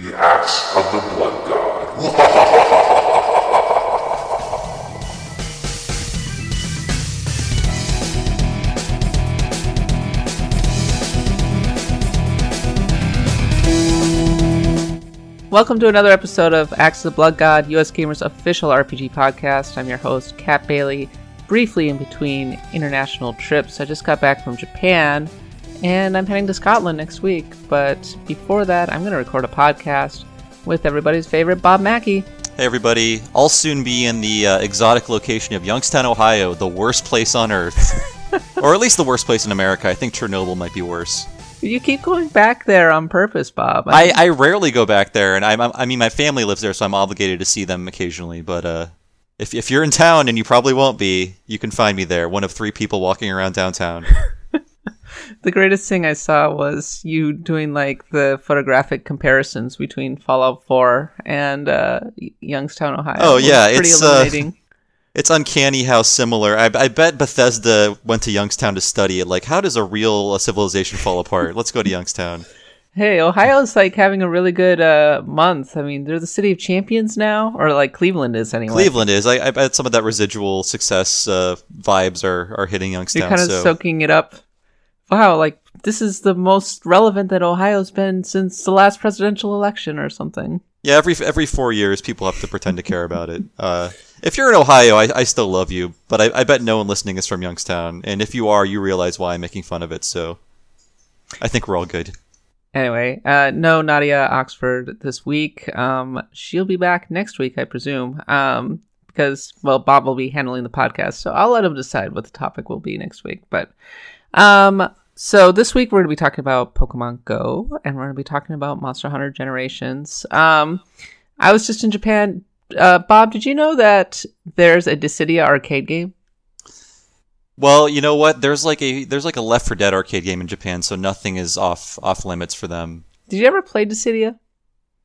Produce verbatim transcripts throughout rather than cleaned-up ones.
The Axe of the Blood God. Welcome to another episode of Axe of the Blood God, U S Gamer's official R P G podcast. I'm your host, Kat Bailey. Briefly in between international trips, I just got back from Japan, and I'm heading to Scotland next week, but before that, I'm going to record a podcast with everybody's favorite Bob Mackie. Hey everybody, I'll soon be in the uh, exotic location of Youngstown, Ohio, the worst place on earth. Or at least the worst place in America. I think Chernobyl might be worse. You keep going back there on purpose, Bob. I mean, I, I rarely go back there, and I, I mean, my family lives there, so I'm obligated to see them occasionally, but uh, if, if you're in town, and you probably won't be, you can find me there, one of three people walking around downtown. The greatest thing I saw was you doing like the photographic comparisons between Fallout four and uh, Youngstown, Ohio. Oh yeah, it's pretty it's, illuminating. Uh, it's uncanny how similar. I, I bet Bethesda went to Youngstown to study it. Like, how does a real uh, civilization fall apart? Let's go to Youngstown. Hey, Ohio's like having a really good uh, month. I mean, they're the city of champions now, or like Cleveland is anyway. Cleveland is. I, I bet some of that residual success uh, vibes are are hitting Youngstown. You're kind of so. soaking it up. Wow, like, this is the most relevant that Ohio's been since the last presidential election or something. Yeah, every every four years, people have to pretend to care about it. Uh, if you're in Ohio, I, I still love you, but I, I bet no one listening is from Youngstown. And if you are, you realize why I'm making fun of it, so I think we're all good. Anyway, uh, no Nadia Oxford this week. Um, she'll be back next week, I presume, um, because, well, Bob will be handling the podcast, so I'll let him decide what the topic will be next week, but... Um, so this week we're going to be talking about Pokemon Go, and we're going to be talking about Monster Hunter Generations. Um, I was just in Japan. Uh, Bob, did you know that there's a Dissidia arcade game? Well, you know what? There's like a there's like a Left four Dead arcade game in Japan, so nothing is off off limits for them. Did you ever play Dissidia?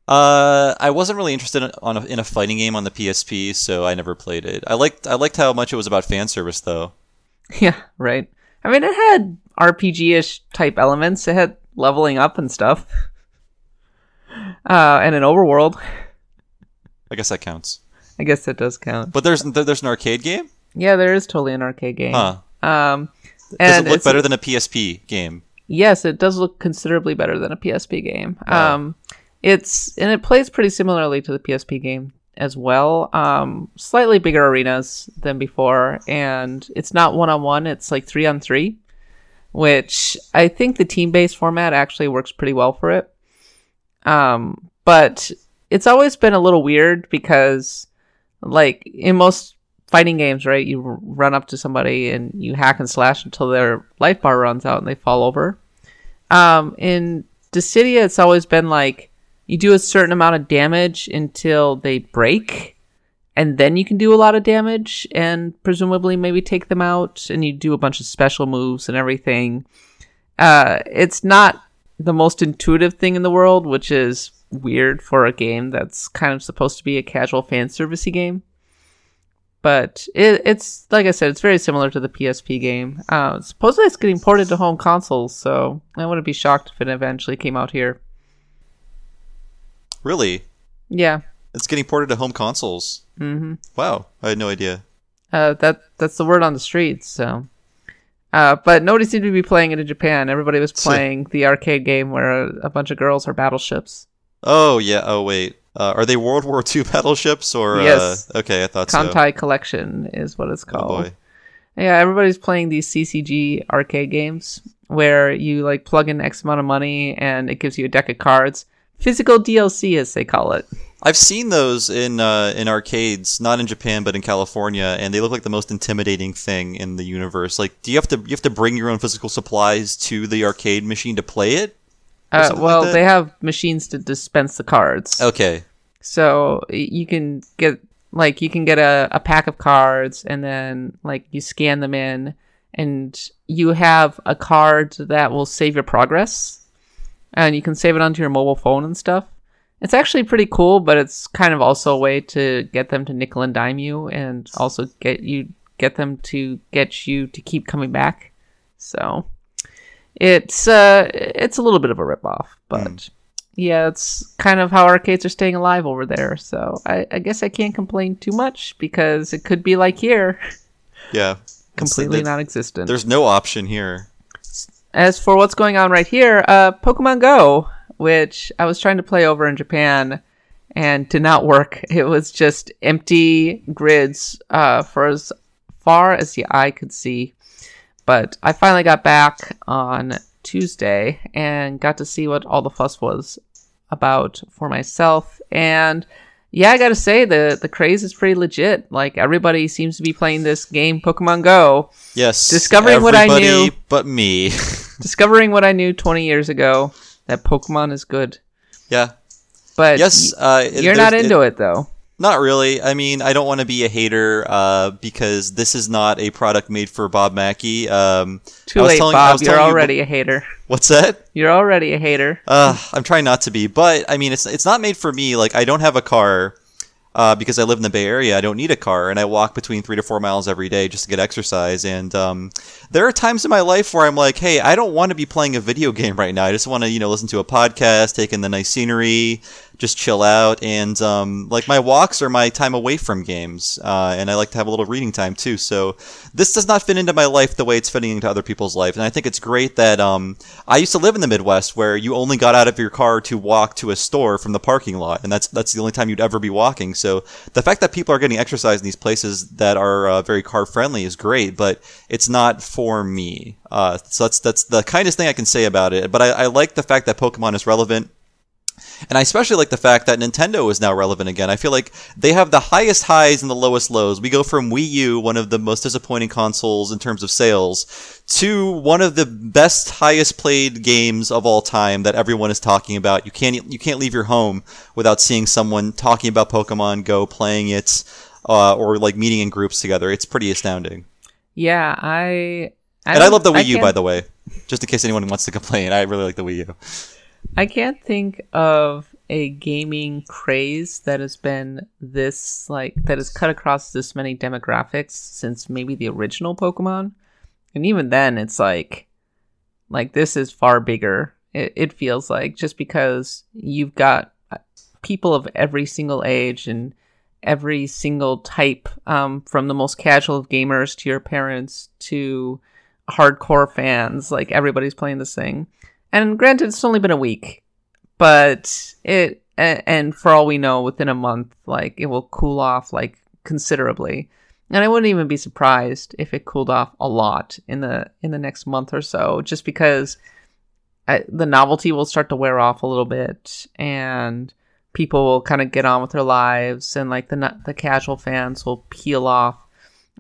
Uh, I wasn't really interested in, on a, in a fighting game on the P S P, so I never played it. I liked I liked how much it was about fan service, though. Yeah, right. I mean, it had R P G-ish type elements. It had leveling up and stuff. Uh, and an overworld. I guess that counts. I guess that does count. But there's there's an arcade game? Yeah, there is totally an arcade game. Huh. Um, and does it look better than a P S P game? Yes, it does look considerably better than a P S P game. Wow. Um, it's and it plays pretty similarly to the P S P game as well. Um, slightly bigger arenas than before, and it's not one-on-one, it's like three on three, which I think the team-based format actually works pretty well for it. Um, but it's always been a little weird because, like, in most fighting games, right, you run up to somebody and you hack and slash until their life bar runs out and they fall over. Um, in Dissidia, it's always been like, you do a certain amount of damage until they break, and then you can do a lot of damage and presumably maybe take them out, and you do a bunch of special moves and everything. Uh, it's not the most intuitive thing in the world, which is weird for a game that's kind of supposed to be a casual fan service-y game. But it, it's, like I said, it's very similar to the P S P game. Uh, supposedly it's getting ported to home consoles, so I wouldn't be shocked if it eventually came out here. Really? Yeah. It's getting ported to home consoles. Mm-hmm. Wow. I had no idea. Uh, that That's the word on the streets, so. Uh, but nobody seemed to be playing it in Japan. Everybody was playing so, the arcade game where a, a bunch of girls are battleships. Oh, yeah. Oh, wait. Uh, are they World War Two battleships? Or, yes. Uh, okay, I thought Kantai so. Kantai Collection is what it's called. Oh, boy. Yeah, everybody's playing these C C G arcade games where you like plug in X amount of money and it gives you a deck of cards. Physical D L C, as they call it. I've seen those in uh, in arcades, not in Japan, but in California, and they look like the most intimidating thing in the universe. Like, do you have to you have to bring your own physical supplies to the arcade machine to play it? Uh, well, like they have machines to dispense the cards. Okay. So you can get like you can get a, a pack of cards, and then like you scan them in, and you have a card that will save your progress. And you can save it onto your mobile phone and stuff. It's actually pretty cool, but it's kind of also a way to get them to nickel and dime you, and also get you get them to get you to keep coming back. So it's uh, it's a little bit of a ripoff, but mm. yeah, it's kind of how arcades are staying alive over there. So I, I guess I can't complain too much because it could be like here. Yeah. Completely it's, non-existent. There's no option here. As for what's going on right here, uh, Pokemon Go, which I was trying to play over in Japan and did not work. It was just empty grids uh, for as far as the eye could see. But I finally got back on Tuesday and got to see what all the fuss was about for myself. And yeah, I gotta say, the, the craze is pretty legit. Like, everybody seems to be playing this game, Pokemon Go. Yes, discovering what I knew, but me. Discovering what I knew twenty years ago, that Pokemon is good. Yeah. But yes, uh, it, you're not into it, it, though. Not really. I mean, I don't want to be a hater uh, because this is not a product made for Bob Mackie. Um, Too I was late, telling, Bob. I was you're already you, a hater. What's that? You're already a hater. Uh, I'm trying not to be. But, I mean, it's it's not made for me. Like, I don't have a car uh, because I live in the Bay Area. I don't need a car. And I walk between three to four miles every day just to get exercise. And um, there are times in my life where I'm like, hey, I don't want to be playing a video game right now. I just want to, you know, listen to a podcast, take in the nice scenery, just chill out, and um, like my walks are my time away from games, uh, and I like to have a little reading time too. So this does not fit into my life the way it's fitting into other people's life, and I think it's great that um, I used to live in the Midwest where you only got out of your car to walk to a store from the parking lot, and that's that's the only time you'd ever be walking. So the fact that people are getting exercise in these places that are uh, very car friendly is great, but it's not for me. Uh, so that's that's the kindest thing I can say about it. But I, I like the fact that Pokemon is relevant. And I especially like the fact that Nintendo is now relevant again. I feel like they have the highest highs and the lowest lows. We go from Wii U, one of the most disappointing consoles in terms of sales, to one of the best, highest played games of all time that everyone is talking about. You can't, you can't leave your home without seeing someone talking about Pokemon Go, playing it, uh, or like meeting in groups together. It's pretty astounding. Yeah, I... I and I love the Wii I U, by the way. Just in case anyone wants to complain, I really like the Wii U. I can't think of a gaming craze that has been this, like, that has cut across this many demographics since maybe the original Pokemon. And even then, it's like, like, this is far bigger, it, it feels like, just because you've got people of every single age and every single type, um, from the most casual of gamers to your parents to hardcore fans. Like, everybody's playing this thing. And granted, it's only been a week, but it, and for all we know, within a month, like, it will cool off, like, considerably. And I wouldn't even be surprised if it cooled off a lot in the in the next month or so, just because I, the novelty will start to wear off a little bit, and people will kind of get on with their lives, and, like, the the casual fans will peel off.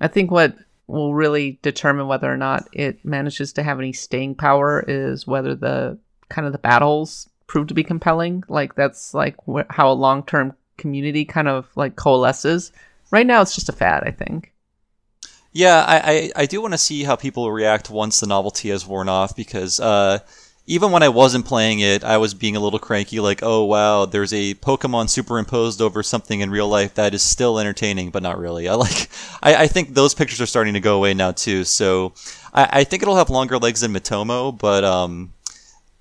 I think what will really determine whether or not it manages to have any staying power is whether the kind of the battles prove to be compelling. Like, that's like wh- how a long-term community kind of like coalesces. Right now, it's just a fad, I think. Yeah, I, I, I do want to see how people react once the novelty has worn off, because uh, even when I wasn't playing it, I was being a little cranky, like, oh, wow, there's a Pokemon superimposed over something in real life that is still entertaining, but not really. I like, I, I think those pictures are starting to go away now, too. So I, I think it'll have longer legs than Miitomo, but um,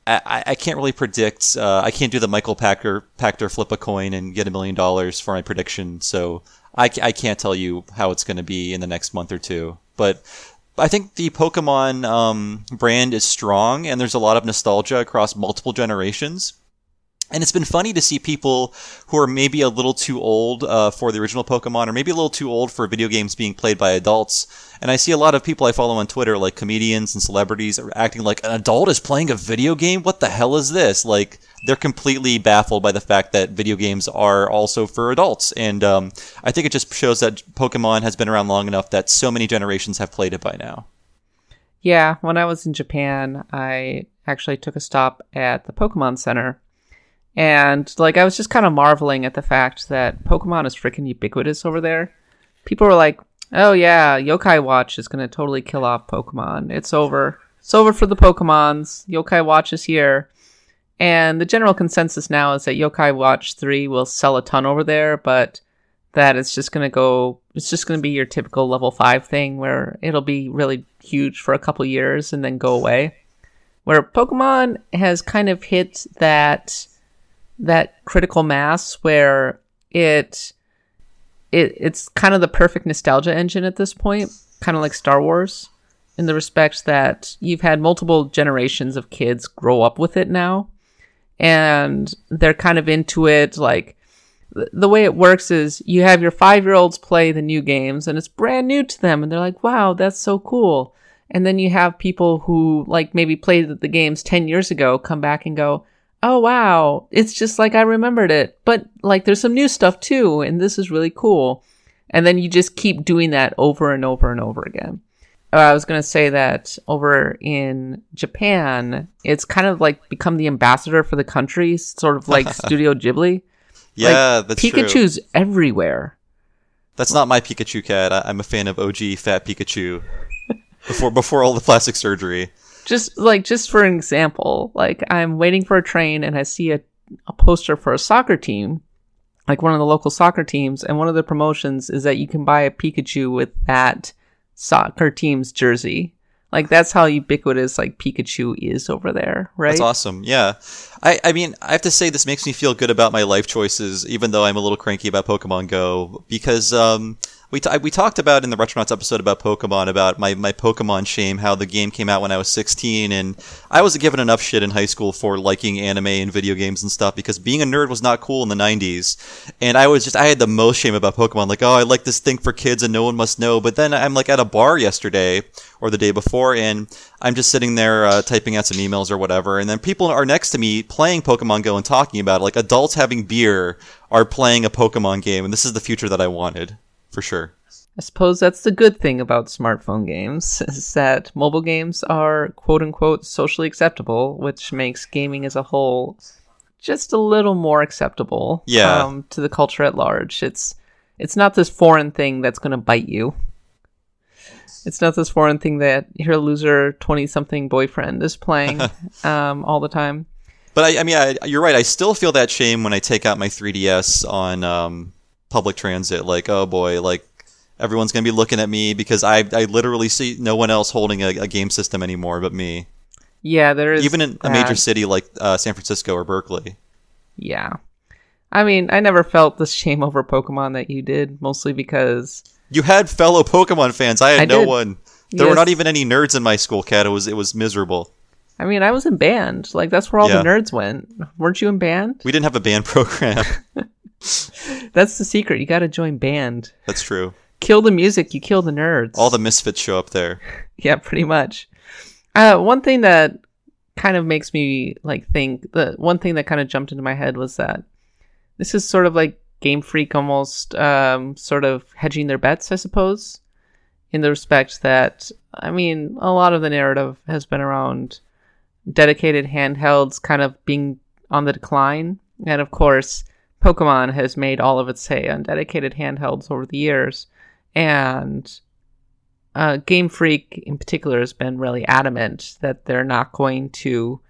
I, I can't really predict. Uh, I can't do the Michael Packer, Pachter flip a coin and get a million dollars for my prediction. So I, I can't tell you how it's going to be in the next month or two. But I think the Pokemon um, brand is strong, and there's a lot of nostalgia across multiple generations. And it's been funny to see people who are maybe a little too old uh, for the original Pokemon, or maybe a little too old for video games being played by adults. And I see a lot of people I follow on Twitter, like comedians and celebrities, are acting like, an adult is playing a video game? What the hell is this? Like, they're completely baffled by the fact that video games are also for adults. And um, I think it just shows that Pokemon has been around long enough that so many generations have played it by now. Yeah, when I was in Japan, I actually took a stop at the Pokemon Center. And, like, I was just kind of marveling at the fact that Pokemon is freaking ubiquitous over there. People were like, oh, yeah, Yo-Kai Watch is going to totally kill off Pokemon. It's over. It's over for the Pokemons. Yo-Kai Watch is here. And the general consensus now is that Yo-Kai Watch three will sell a ton over there, but that it's just going to go, it's just going to be your typical level five thing where it'll be really huge for a couple years and then go away. Where Pokemon has kind of hit that that critical mass where it it it's kind of the perfect nostalgia engine at this point, kind of like Star Wars, in the respect that you've had multiple generations of kids grow up with it now, and they're kind of into it. Like, the way it works is you have your five-year-olds play the new games and it's brand new to them. And they're like, wow, that's so cool. And then you have people who like maybe played the games ten years ago, come back and go, oh, wow, it's just like I remembered it. But like there's some new stuff too. And this is really cool. And then you just keep doing that over and over and over again. Uh, I was going to say that over in Japan, it's kind of like become the ambassador for the country, sort of like Studio Ghibli. Yeah, like, that's Pikachu's true. Pikachu's everywhere. That's not my Pikachu, Cat. I- I'm a fan of O G Fat Pikachu before before all the plastic surgery. Just like just for an example, like I'm waiting for a train and I see a, a poster for a soccer team, like one of the local soccer teams, and one of the promotions is that you can buy a Pikachu with that soccer team's jersey. Like, that's how ubiquitous, like, Pikachu is over there, right? That's awesome, yeah. I, I mean, I have to say this makes me feel good about my life choices, even though I'm a little cranky about Pokemon Go, because um, we t- we talked about in the Retronauts episode about Pokemon, about my, my Pokemon shame, how the game came out when I was sixteen, and I wasn't given enough shit in high school for liking anime and video games and stuff, because being a nerd was not cool in the nineties, and I was just, I had the most shame about Pokemon, like, oh, I like this thing for kids and no one must know, but then I'm, like, at a bar yesterday, or the day before, and I'm just sitting there uh, typing out some emails or whatever, and then people are next to me playing Pokemon Go and talking about it. Like, adults having beer are playing a Pokemon game, and this is the future that I wanted, for sure. I suppose that's the good thing about smartphone games, is that mobile games are, quote-unquote, socially acceptable, which makes gaming as a whole just a little more acceptable yeah. um, to the culture at large. It's, it's not this foreign thing that's going to bite you. It's not this foreign thing that your loser twenty-something boyfriend is playing um, all the time. But, I, I mean, I, you're right. I still feel that shame when I take out my three D S on um, public transit. Like, oh, boy, like, everyone's going to be looking at me because I I literally see no one else holding a, a game system anymore but me. Yeah, there is. Even in that. A major city like uh, San Francisco or Berkeley. Yeah. I mean, I never felt the shame over Pokemon that you did, mostly because... You had fellow Pokemon fans. I had I no did. one. There yes. were not even any nerds in my school, Kat. It was, it was miserable. I mean, I was in band. Like, that's where all yeah. the nerds went. Weren't you in band? We didn't have a band program. That's the secret. You got to join band. That's true. Kill the music. You kill the nerds. All the misfits show up there. Yeah, pretty much. Uh, one thing that kind of makes me, like, think... The one thing that kind of jumped into my head was that this is sort of like Game Freak almost um, sort of hedging their bets, I suppose, in the respect that, I mean, a lot of the narrative has been around dedicated handhelds kind of being on the decline. And of course, Pokemon has made all of its say on dedicated handhelds over the years. And uh, Game Freak in particular has been really adamant that they're not going to,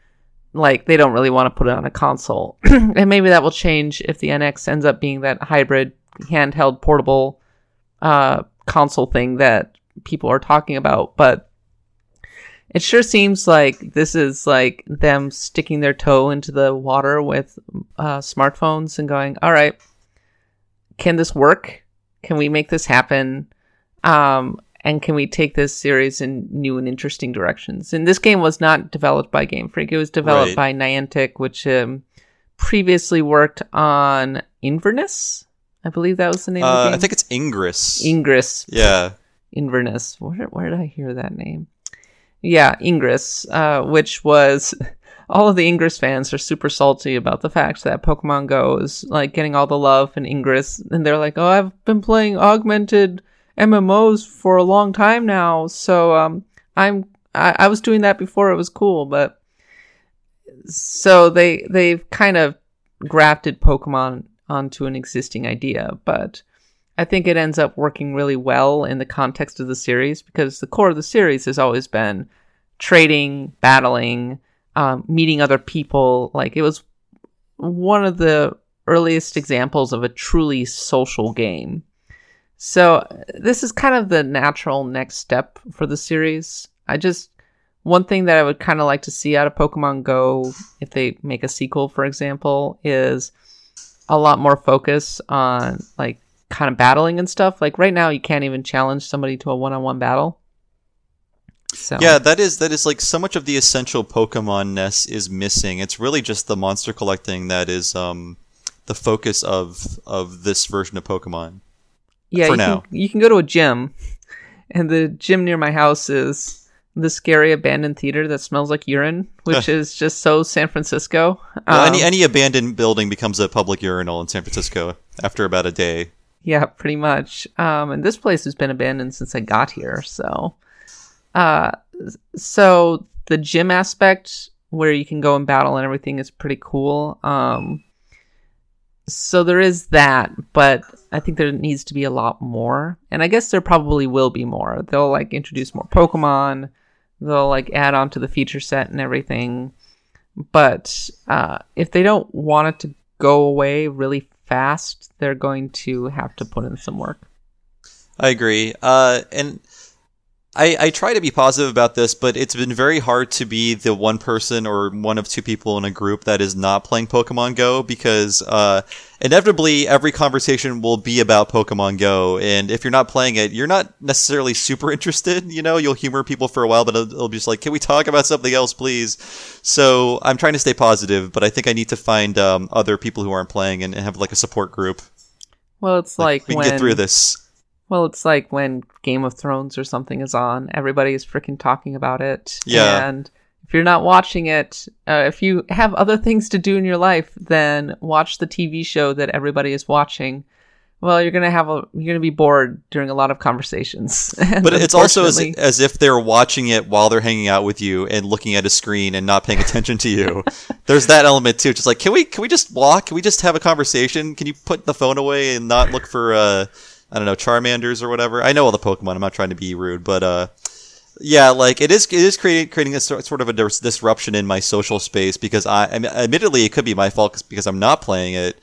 like, they don't really want to put it on a console. And maybe that will change if the N X ends up being that hybrid handheld portable uh, console thing that people are talking about. But it sure seems like this is like them sticking their toe into the water with uh, smartphones and going, all right, can this work? Can we make this happen? Um, And can we take this series in new and interesting directions? And this game was not developed by Game Freak. It was developed right. by Niantic, which um, previously worked on Inverness. I believe that was the name uh, of the game. I think it's Ingress. Ingress. Yeah. Inverness. Where, where did I hear that name? Yeah, Ingress, uh, which was... All of the Ingress fans are super salty about the fact that Pokemon Go is like getting all the love in Ingress. And they're like, oh, I've been playing augmented... M M Os for a long time now, so um i'm I, I was doing that before it was cool. But so they they've kind of grafted Pokemon onto an existing idea, but I think it ends up working really well in the context of the series, because the core of the series has always been trading, battling, um meeting other people. Like, it was one of the earliest examples of a truly social game. So this is kind of the natural next step for the series. I just One thing that I would kind of like to see out of Pokemon Go, if they make a sequel, for example, is a lot more focus on, like, kind of battling and stuff. Like, right now, you can't even challenge somebody to a one-on-one battle. So. Yeah, that is, that is, like, so much of the essential Pokemon-ness is missing. It's really just the monster collecting that is um, the focus of of this version of Pokemon. Yeah, for you now. Can, you can go to a gym, and the gym near my house is... the scary abandoned theater that smells like urine, which is just so San Francisco. Um, well, any any abandoned building becomes a public urinal in San Francisco after about a day. Yeah, pretty much. Um, and this place has been abandoned since I got here. So, uh, so the gym aspect where you can go and battle and everything is pretty cool. Um, so there is that, but I think there needs to be a lot more. And I guess there probably will be more. They'll like introduce more Pokemon. They'll like add on to the feature set and everything. But uh, if they don't want it to go away really fast, they're going to have to put in some work. I agree. Uh, and I, I try to be positive about this, but it's been very hard to be the one person or one of two people in a group that is not playing Pokemon Go, because uh, inevitably every conversation will be about Pokemon Go. And if you're not playing it, you're not necessarily super interested. You know, you'll humor people for a while, but it'll, it'll be just like, can we talk about something else, please? So I'm trying to stay positive, but I think I need to find um, other people who aren't playing and, and have like a support group. Well, it's like, like we can when... get through this. Well, it's like when Game of Thrones or something is on, everybody is freaking talking about it. Yeah. And if you're not watching it, uh, if you have other things to do in your life, then watch the T V show that everybody is watching. Well, you're gonna have a you're gonna be bored during a lot of conversations. But it's also as, as if they're watching it while they're hanging out with you and looking at a screen and not paying attention to you. There's that element too. Just like, can we can we just walk? Can we just have a conversation? Can you put the phone away and not look for? Uh, I don't know, Charmanders or whatever. I know all the Pokemon. I'm not trying to be rude, but uh, yeah, like it is, it is creating creating a sort of a dis- disruption in my social space, because I, I mean, admittedly, it could be my fault because I'm not playing it.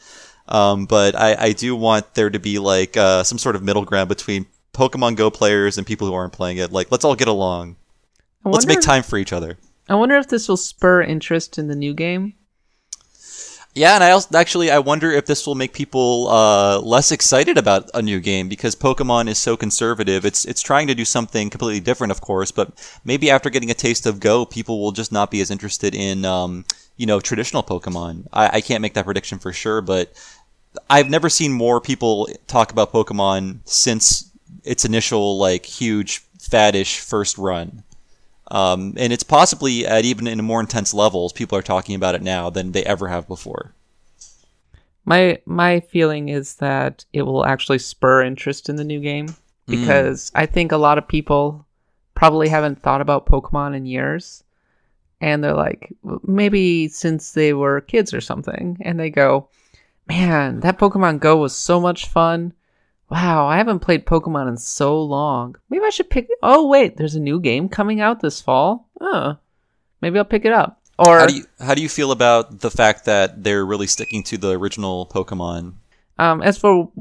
Um, but I, I do want there to be like uh, some sort of middle ground between Pokemon Go players and people who aren't playing it. Like, let's all get along. I let's make time if, for each other. I wonder if this will spur interest in the new game. Yeah, and I also actually I wonder if this will make people uh, less excited about a new game, because Pokemon is so conservative. It's it's trying to do something completely different, of course, but maybe after getting a taste of Go, people will just not be as interested in um, you know, traditional Pokemon. I, I can't make that prediction for sure, but I've never seen more people talk about Pokemon since its initial like huge faddish first run. Um, and it's possibly at even in more intense levels, people are talking about it now than they ever have before. My my feeling is that it will actually spur interest in the new game, because mm. I think a lot of people probably haven't thought about Pokemon in years. And they're like, maybe since they were kids or something. And they go, man, that Pokemon Go was so much fun. Wow, I haven't played Pokemon in so long. Maybe I should pick... Oh, wait, there's a new game coming out this fall. Huh. Maybe I'll pick it up. Or How do you, how do you feel about the fact that they're really sticking to the original Pokemon? Um, as for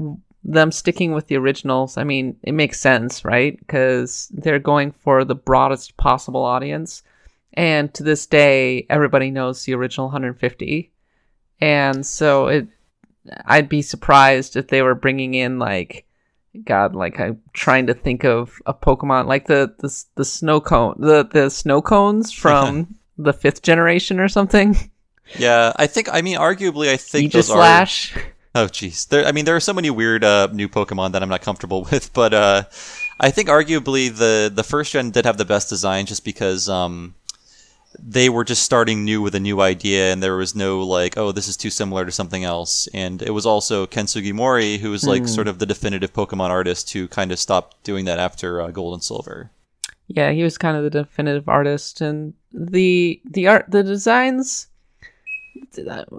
them sticking with the originals, I mean, it makes sense, right? Because they're going for the broadest possible audience. And to this day, everybody knows the original one hundred fifty. And so it... I'd be surprised if they were bringing in like, God, like I'm trying to think of a Pokemon like the the the snow cone the the snow cones from the fifth generation or something. Yeah, I think I mean arguably I think you those just Slash. Are. Oh jeez, there. I mean there are so many weird uh, new Pokemon that I'm not comfortable with, but uh, I think arguably the the first gen did have the best design, just because. Um, They were just starting new with a new idea, and there was no like, oh, this is too similar to something else. And it was also Ken Sugimori, who was like mm. sort of the definitive Pokemon artist, who kind of stopped doing that after uh, Gold and Silver. Yeah, he was kind of the definitive artist, and the the art, the designs.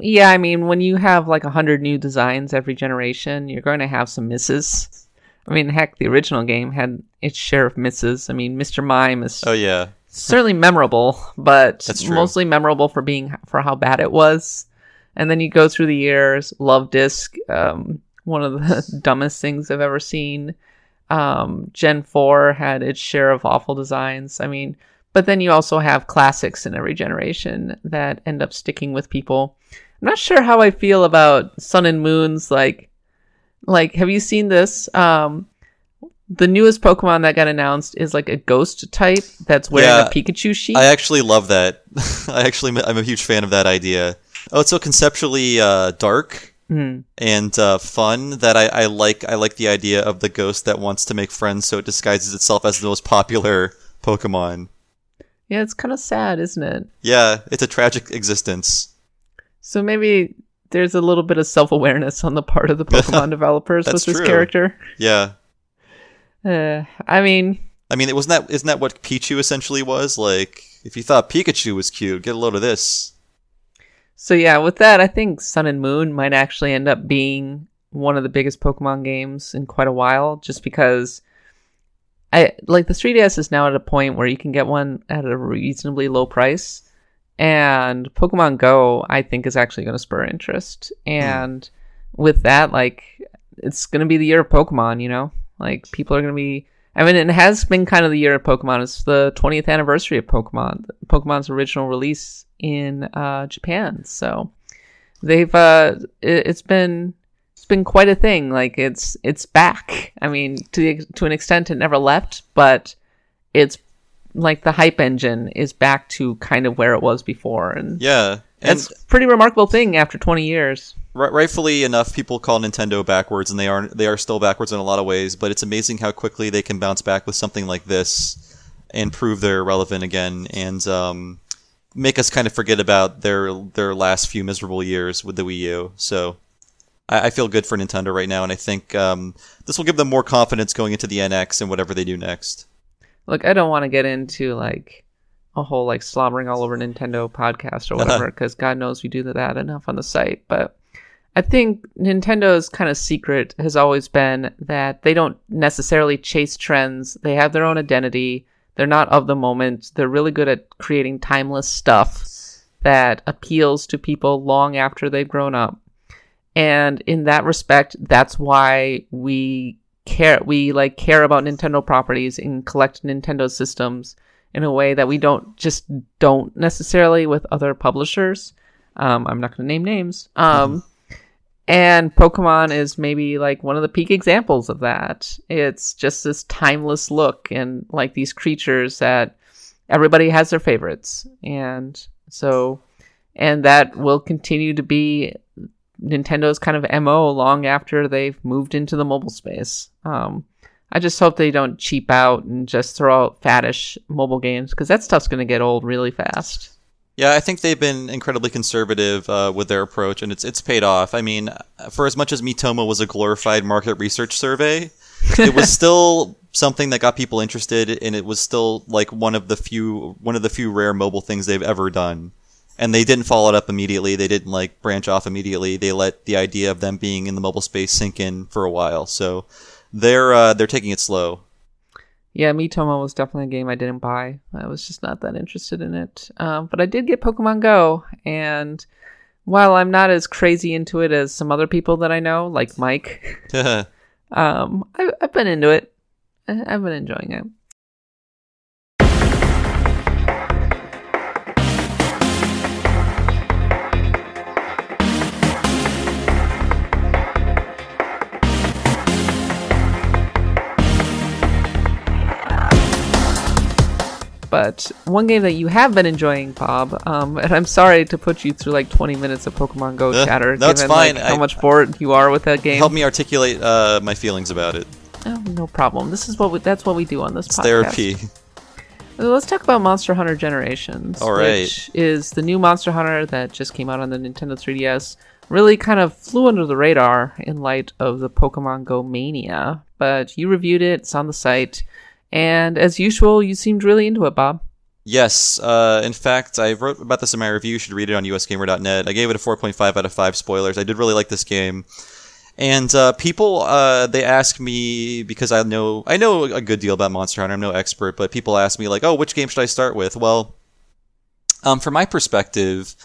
Yeah, I mean, when you have like a hundred new designs every generation, you're going to have some misses. I mean, heck, the original game had its share of misses. I mean, Mister Mime is. Oh yeah. Certainly memorable, but mostly memorable for being for how bad it was. And then you go through the years. Love Disc, um, one of the dumbest things I've ever seen. Um, Gen four had its share of awful designs. I mean, But then you also have classics in every generation that end up sticking with people. I'm not sure how I feel about Sun and Moon's, like, like, have you seen this? Um, the newest Pokemon that got announced is like a ghost type that's wearing yeah, a Pikachu sheet. I actually love that. I actually, I'm a huge fan of that idea. Oh, it's so conceptually uh, dark mm. and uh, fun that I, I like. I like the idea of the ghost that wants to make friends, so it disguises itself as the most popular Pokemon. Yeah, it's kind of sad, isn't it? Yeah, it's a tragic existence. So maybe there's a little bit of self-awareness on the part of the Pokemon developers with this true. character. Yeah. Uh, I mean... I mean, it wasn't that, isn't that what Pichu essentially was? Like, if you thought Pikachu was cute, get a load of this. So yeah, with that, I think Sun and Moon might actually end up being one of the biggest Pokemon games in quite a while, just because... I like the three D S is now at a point where you can get one at a reasonably low price, and Pokemon Go I think is actually going to spur interest. And mm. with that, like, it's going to be the year of Pokemon, you know? Like, people are going to be, I mean, it has been kind of the year of Pokemon. It's the twentieth anniversary of Pokemon, Pokemon's original release in uh, Japan. So they've uh, it, it's been been quite a thing. Like, it's it's back. I mean, to the, to an extent it never left, but it's like the hype engine is back to kind of where it was before, and yeah and that's a pretty remarkable thing after twenty years. Rightfully enough, people call Nintendo backwards, and they are they are still backwards in a lot of ways, but it's amazing how quickly they can bounce back with something like this and prove they're relevant again, and um make us kind of forget about their their last few miserable years with the Wii U. So I feel good for Nintendo right now, and I think um, this will give them more confidence going into the N X and whatever they do next. Look, I don't want to get into like a whole like slobbering all over Nintendo podcast or whatever, because God knows we do that enough on the site. But I think Nintendo's kind of secret has always been that they don't necessarily chase trends. They have their own identity. They're not of the moment. They're really good at creating timeless stuff that appeals to people long after they've grown up. And in that respect, that's why we care. We like care about Nintendo properties and collect Nintendo systems in a way that we don't just don't necessarily with other publishers. Um, I'm not going to name names. Um, and Pokemon is maybe like one of the peak examples of that. It's just this timeless look and like these creatures that everybody has their favorites, and so and that will continue to be Nintendo's kind of M O long after they've moved into the mobile space. Um, I just hope they don't cheap out and just throw out faddish mobile games, because that stuff's going to get old really fast. Yeah, I think they've been incredibly conservative uh, with their approach, and it's it's paid off. I mean, for as much as Miitomo was a glorified market research survey, it was still something that got people interested, and it was still like one of the few one of the few rare mobile things they've ever done. And they didn't follow it up immediately. They didn't like branch off immediately. They let the idea of them being in the mobile space sink in for a while. So they're uh, they're taking it slow. Yeah, Miitomo was definitely a game I didn't buy. I was just not that interested in it. Um, but I did get Pokemon Go, and while I'm not as crazy into it as some other people that I know, like Mike, um, I, I've been into it. I've been enjoying it. But one game that you have been enjoying, Bob, um, and I'm sorry to put you through like twenty minutes of Pokemon Go uh, chatter, no, given fine. Like, how I, much bored you are with that game. Help me articulate uh, my feelings about it. Oh, no problem. This is what we, that's what we do on this it's podcast. Therapy. So let's talk about Monster Hunter Generations, all right. Which is the new Monster Hunter that just came out on the Nintendo three D S. Really kind of flew under the radar in light of the Pokemon Go mania, but you reviewed it. It's on the site. And as usual, you seemed really into it, Bob. Yes. Uh, in fact, I wrote about this in my review. You should read it on U S gamer dot net. I gave it a four point five out of five spoilers. I did really like this game. And uh, people, uh, they ask me, because I know I know a good deal about Monster Hunter. I'm no expert, but people ask me, like, oh, which game should I start with? Well, um, from my perspective,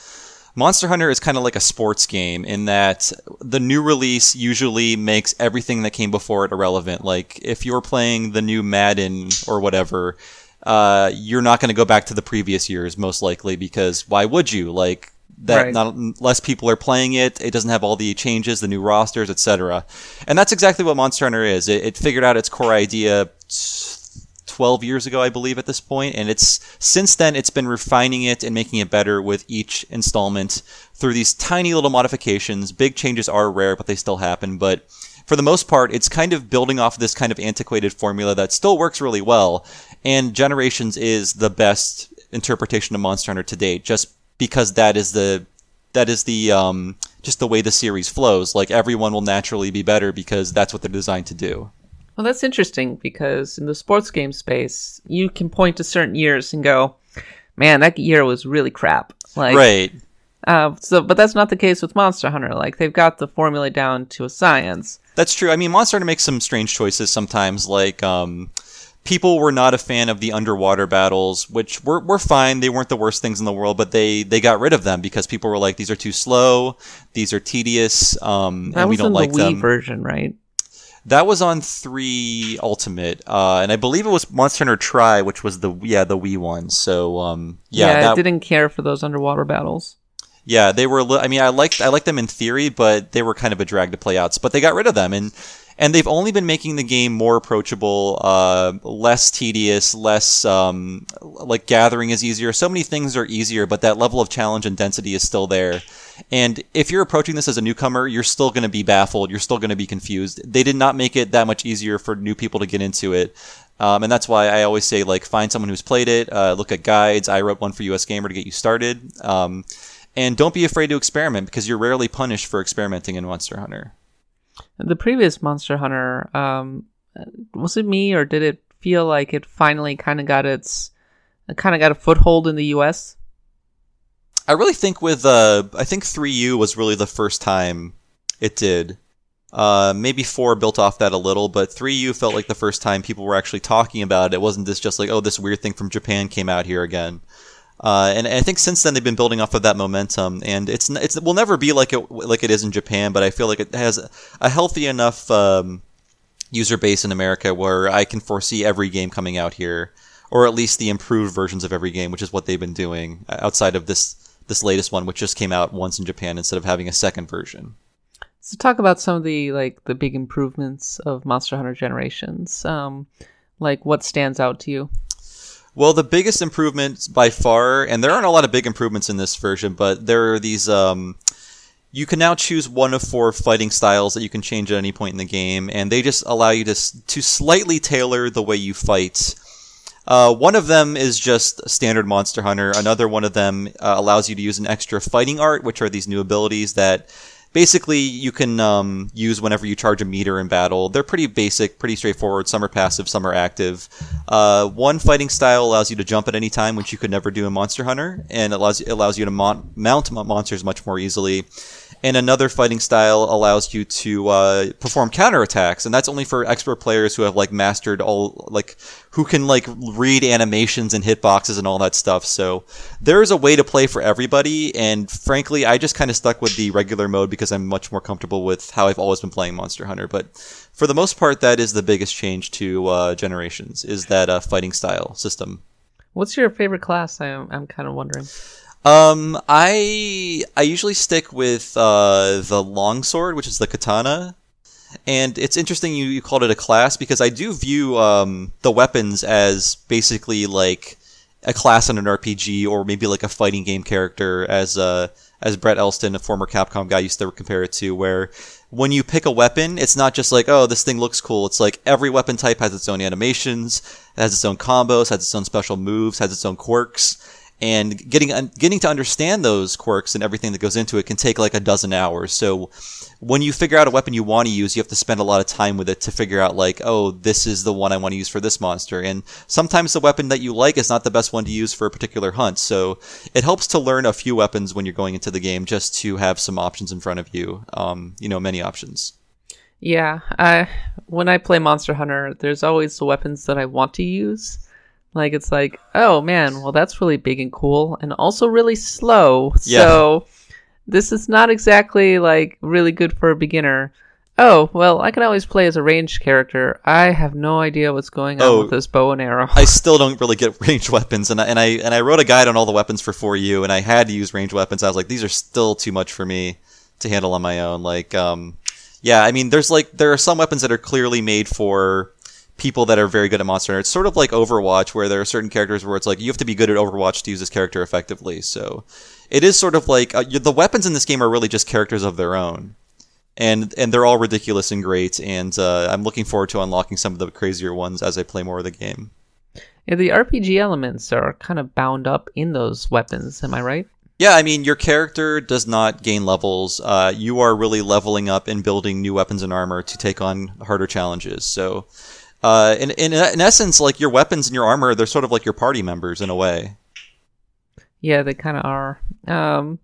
Monster Hunter is kind of like a sports game in that the new release usually makes everything that came before it irrelevant. Like, if you're playing the new Madden or whatever, uh, you're not going to go back to the previous years, most likely, because why would you? Like, that right. not less people are playing it. It doesn't have all the changes, the new rosters, et cetera. And that's exactly what Monster Hunter is. It, it figured out its core idea twelve years ago, I believe, at this point, and it's since then it's been refining it and making it better with each installment through these tiny little modifications. Big changes are rare, but they still happen. But for the most part, it's kind of building off this kind of antiquated formula that still works really well. And Generations is the best interpretation of Monster Hunter to date, just because that is the that is the um, just the way the series flows. Like, everyone will naturally be better because that's what they're designed to do. Well, that's interesting, because in the sports game space, you can point to certain years and go, "Man, that year was really crap." Like, right. Uh, so, but that's not the case with Monster Hunter. Like, they've got the formula down to a science. That's true. I mean, Monster Hunter makes some strange choices sometimes. Like, um, people were not a fan of the underwater battles, which were were fine. They weren't the worst things in the world, but they they got rid of them because people were like, "These are too slow. These are tedious. Um, that and we don't like them." That was in the Wii version, right? That was on three Ultimate, uh, and I believe it was Monster Hunter Tri, which was the yeah the Wii one. So um, yeah, yeah, that, I didn't care for those underwater battles. Yeah, they were. Li- I mean, I liked I liked them in theory, but they were kind of a drag to play out. But they got rid of them, and and they've only been making the game more approachable, uh, less tedious, less um, like gathering is easier. So many things are easier, but that level of challenge and density is still there. And if you're approaching this as a newcomer, you're still going to be baffled. You're still going to be confused. They did not make it that much easier for new people to get into it. Um, and that's why I always say, like, find someone who's played it. Uh, look at guides. I wrote one for U S Gamer to get you started. Um, and don't be afraid to experiment, because you're rarely punished for experimenting in Monster Hunter. The previous Monster Hunter, um, was it me, or did it feel like it finally kind of got its, kind of got a foothold in the U S? I really think with, uh, I think three U was really the first time it did. Uh, maybe four built off that a little, but three U felt like the first time people were actually talking about it. It wasn't this just like, oh, this weird thing from Japan came out here again. Uh, and, and I think since then they've been building off of that momentum, and it's it's will never be like it like it is in Japan, but I feel like it has a healthy enough um, user base in America where I can foresee every game coming out here, or at least the improved versions of every game, which is what they've been doing outside of this. This latest one, which just came out once in Japan instead of having a second version. So talk about some of the like the big improvements of Monster Hunter Generations. Um, like, what stands out to you? Well, the biggest improvements by far, and there aren't a lot of big improvements in this version, but there are these... Um, you can now choose one of four fighting styles that you can change at any point in the game, and they just allow you to to slightly tailor the way you fight. Uh, one of them is just standard Monster Hunter. Another one of them uh, allows you to use an extra fighting art, which are these new abilities that basically you can um, use whenever you charge a meter in battle. They're pretty basic, pretty straightforward. Some are passive, some are active. Uh, one fighting style allows you to jump at any time, which you could never do in Monster Hunter, and allows allows you to mon- mount monsters much more easily. And another fighting style allows you to uh, perform counterattacks, and that's only for expert players who have like mastered all, like who can like read animations and hitboxes and all that stuff. So there is a way to play for everybody, and frankly, I just kind of stuck with the regular mode because I'm much more comfortable with how I've always been playing Monster Hunter. But for the most part, that is the biggest change to uh, Generations, is that uh, fighting style system. What's your favorite class? I'm I'm kind of wondering. Um, I I usually stick with uh, the longsword, which is the katana, and it's interesting you, you called it a class because I do view um, the weapons as basically like a class in an R P G or maybe like a fighting game character, as uh, as Brett Elston, a former Capcom guy, used to compare it to, where when you pick a weapon, it's not just like, oh, this thing looks cool. It's like every weapon type has its own animations, it has its own combos, has its own special moves, has its own quirks. And getting getting to understand those quirks and everything that goes into it can take like a dozen hours. So when you figure out a weapon you want to use, you have to spend a lot of time with it to figure out like, oh, this is the one I want to use for this monster. And sometimes the weapon that you like is not the best one to use for a particular hunt. So it helps to learn a few weapons when you're going into the game just to have some options in front of you, um, you know, many options. Yeah. I, when I play Monster Hunter, there's always the weapons that I want to use. Like, it's like, oh, man, well, that's really big and cool and also really slow. Yeah. So this is not exactly, like, really good for a beginner. oh, well, I can always play as a ranged character. I have no idea what's going on oh, with this bow and arrow. I still don't really get ranged weapons, and I, and I and I wrote a guide on all the weapons for four U, and I had to use ranged weapons. I was like, these are still too much for me to handle on my own. Like, um, yeah, I mean, there's like there are some weapons that are clearly made for people that are very good at Monster Hunter. It's sort of like Overwatch, where there are certain characters where it's like you have to be good at Overwatch to use this character effectively. So it is sort of like uh, the weapons in this game are really just characters of their own. And and they're all ridiculous and great, and uh, I'm looking forward to unlocking some of the crazier ones as I play more of the game. Yeah, the R P G elements are kind of bound up in those weapons, am I right? Yeah, I mean, your character does not gain levels. Uh, you are really leveling up and building new weapons and armor to take on harder challenges. So, uh, in, in, in essence, like your weapons and your armor, they're sort of like your party members in a way. Yeah, they kind of are. Um,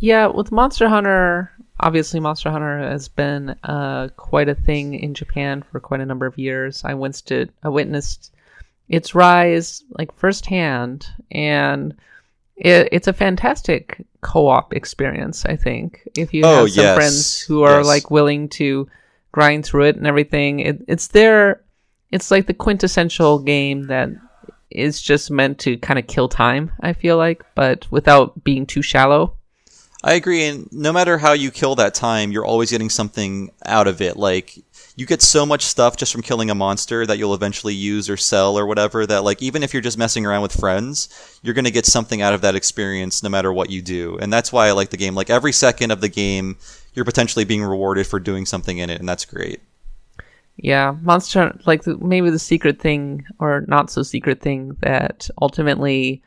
yeah, with Monster Hunter... Obviously, Monster Hunter has been uh, quite a thing in Japan for quite a number of years. I witnessed it, I witnessed its rise like firsthand, and it, it's a fantastic co-op experience, I think. If you have oh, some yes. friends who are yes. like willing to grind through it and everything, it, it's there. It's like the quintessential game that is just meant to kind of kill time, I feel like, but without being too shallow. I agree, and no matter how you kill that time, you're always getting something out of it. Like, you get so much stuff just from killing a monster that you'll eventually use or sell or whatever, that, like, even if you're just messing around with friends, you're going to get something out of that experience no matter what you do. And that's why I like the game. Like, every second of the game, you're potentially being rewarded for doing something in it, and that's great. Yeah, Monster, like, maybe the secret thing, or not-so-secret thing that ultimately...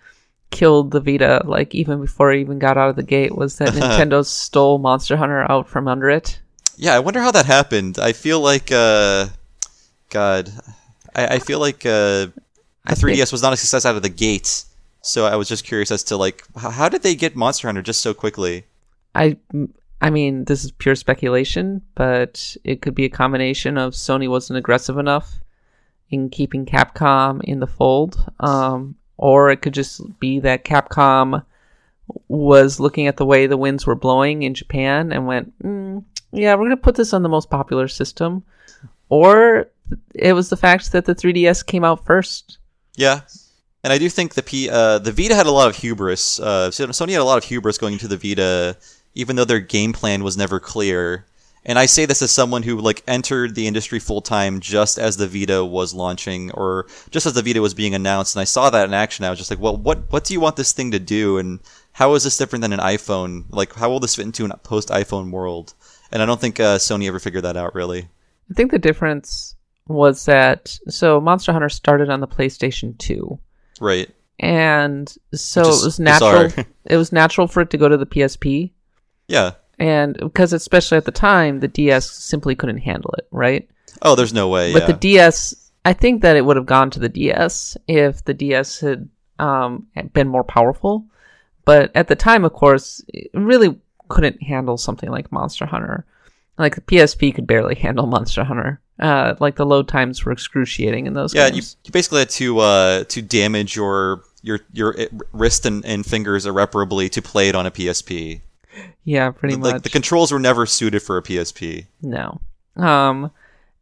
killed the Vita, like even before it even got out of the gate, was that Nintendo stole Monster Hunter out from under it. Yeah, I wonder how that happened. I feel like, uh, God, I, I feel like uh, the three D S was not a success out of the gate. So I was just curious as to like, how, how did they get Monster Hunter just so quickly? I, I mean, this is pure speculation, but it could be a combination of Sony wasn't aggressive enough in keeping Capcom in the fold. Um, Or it could just be that Capcom was looking at the way the winds were blowing in Japan and went, mm, yeah, we're going to put this on the most popular system. Or it was the fact that the three D S came out first. Yeah. And I do think the P, uh, the Vita had a lot of hubris. Uh, Sony had a lot of hubris going into the Vita, even though their game plan was never clear. And I say this as someone who like entered the industry full time just as the Vita was launching, or just as the Vita was being announced, and I saw that in action. I was just like, "Well, what what do you want this thing to do? And how is this different than an iPhone? Like, how will this fit into a post iPhone world?" And I don't think uh, Sony ever figured that out really. I think the difference was that so Monster Hunter started on the PlayStation two, right? And so it was natural. It was natural for it to go to the P S P. Yeah. And because especially at the time, the D S simply couldn't handle it, right? Oh, there's no way. But yeah. the D S, I think that it would have gone to the D S if the D S had um, been more powerful. But at the time, of course, it really couldn't handle something like Monster Hunter. Like the P S P could barely handle Monster Hunter. Uh, like the load times were excruciating in those yeah, games. Yeah, you, you basically had to uh, to damage your your your wrist and, and fingers irreparably to play it on a P S P. Yeah, pretty much. Like the controls were never suited for a P S P. No. Um,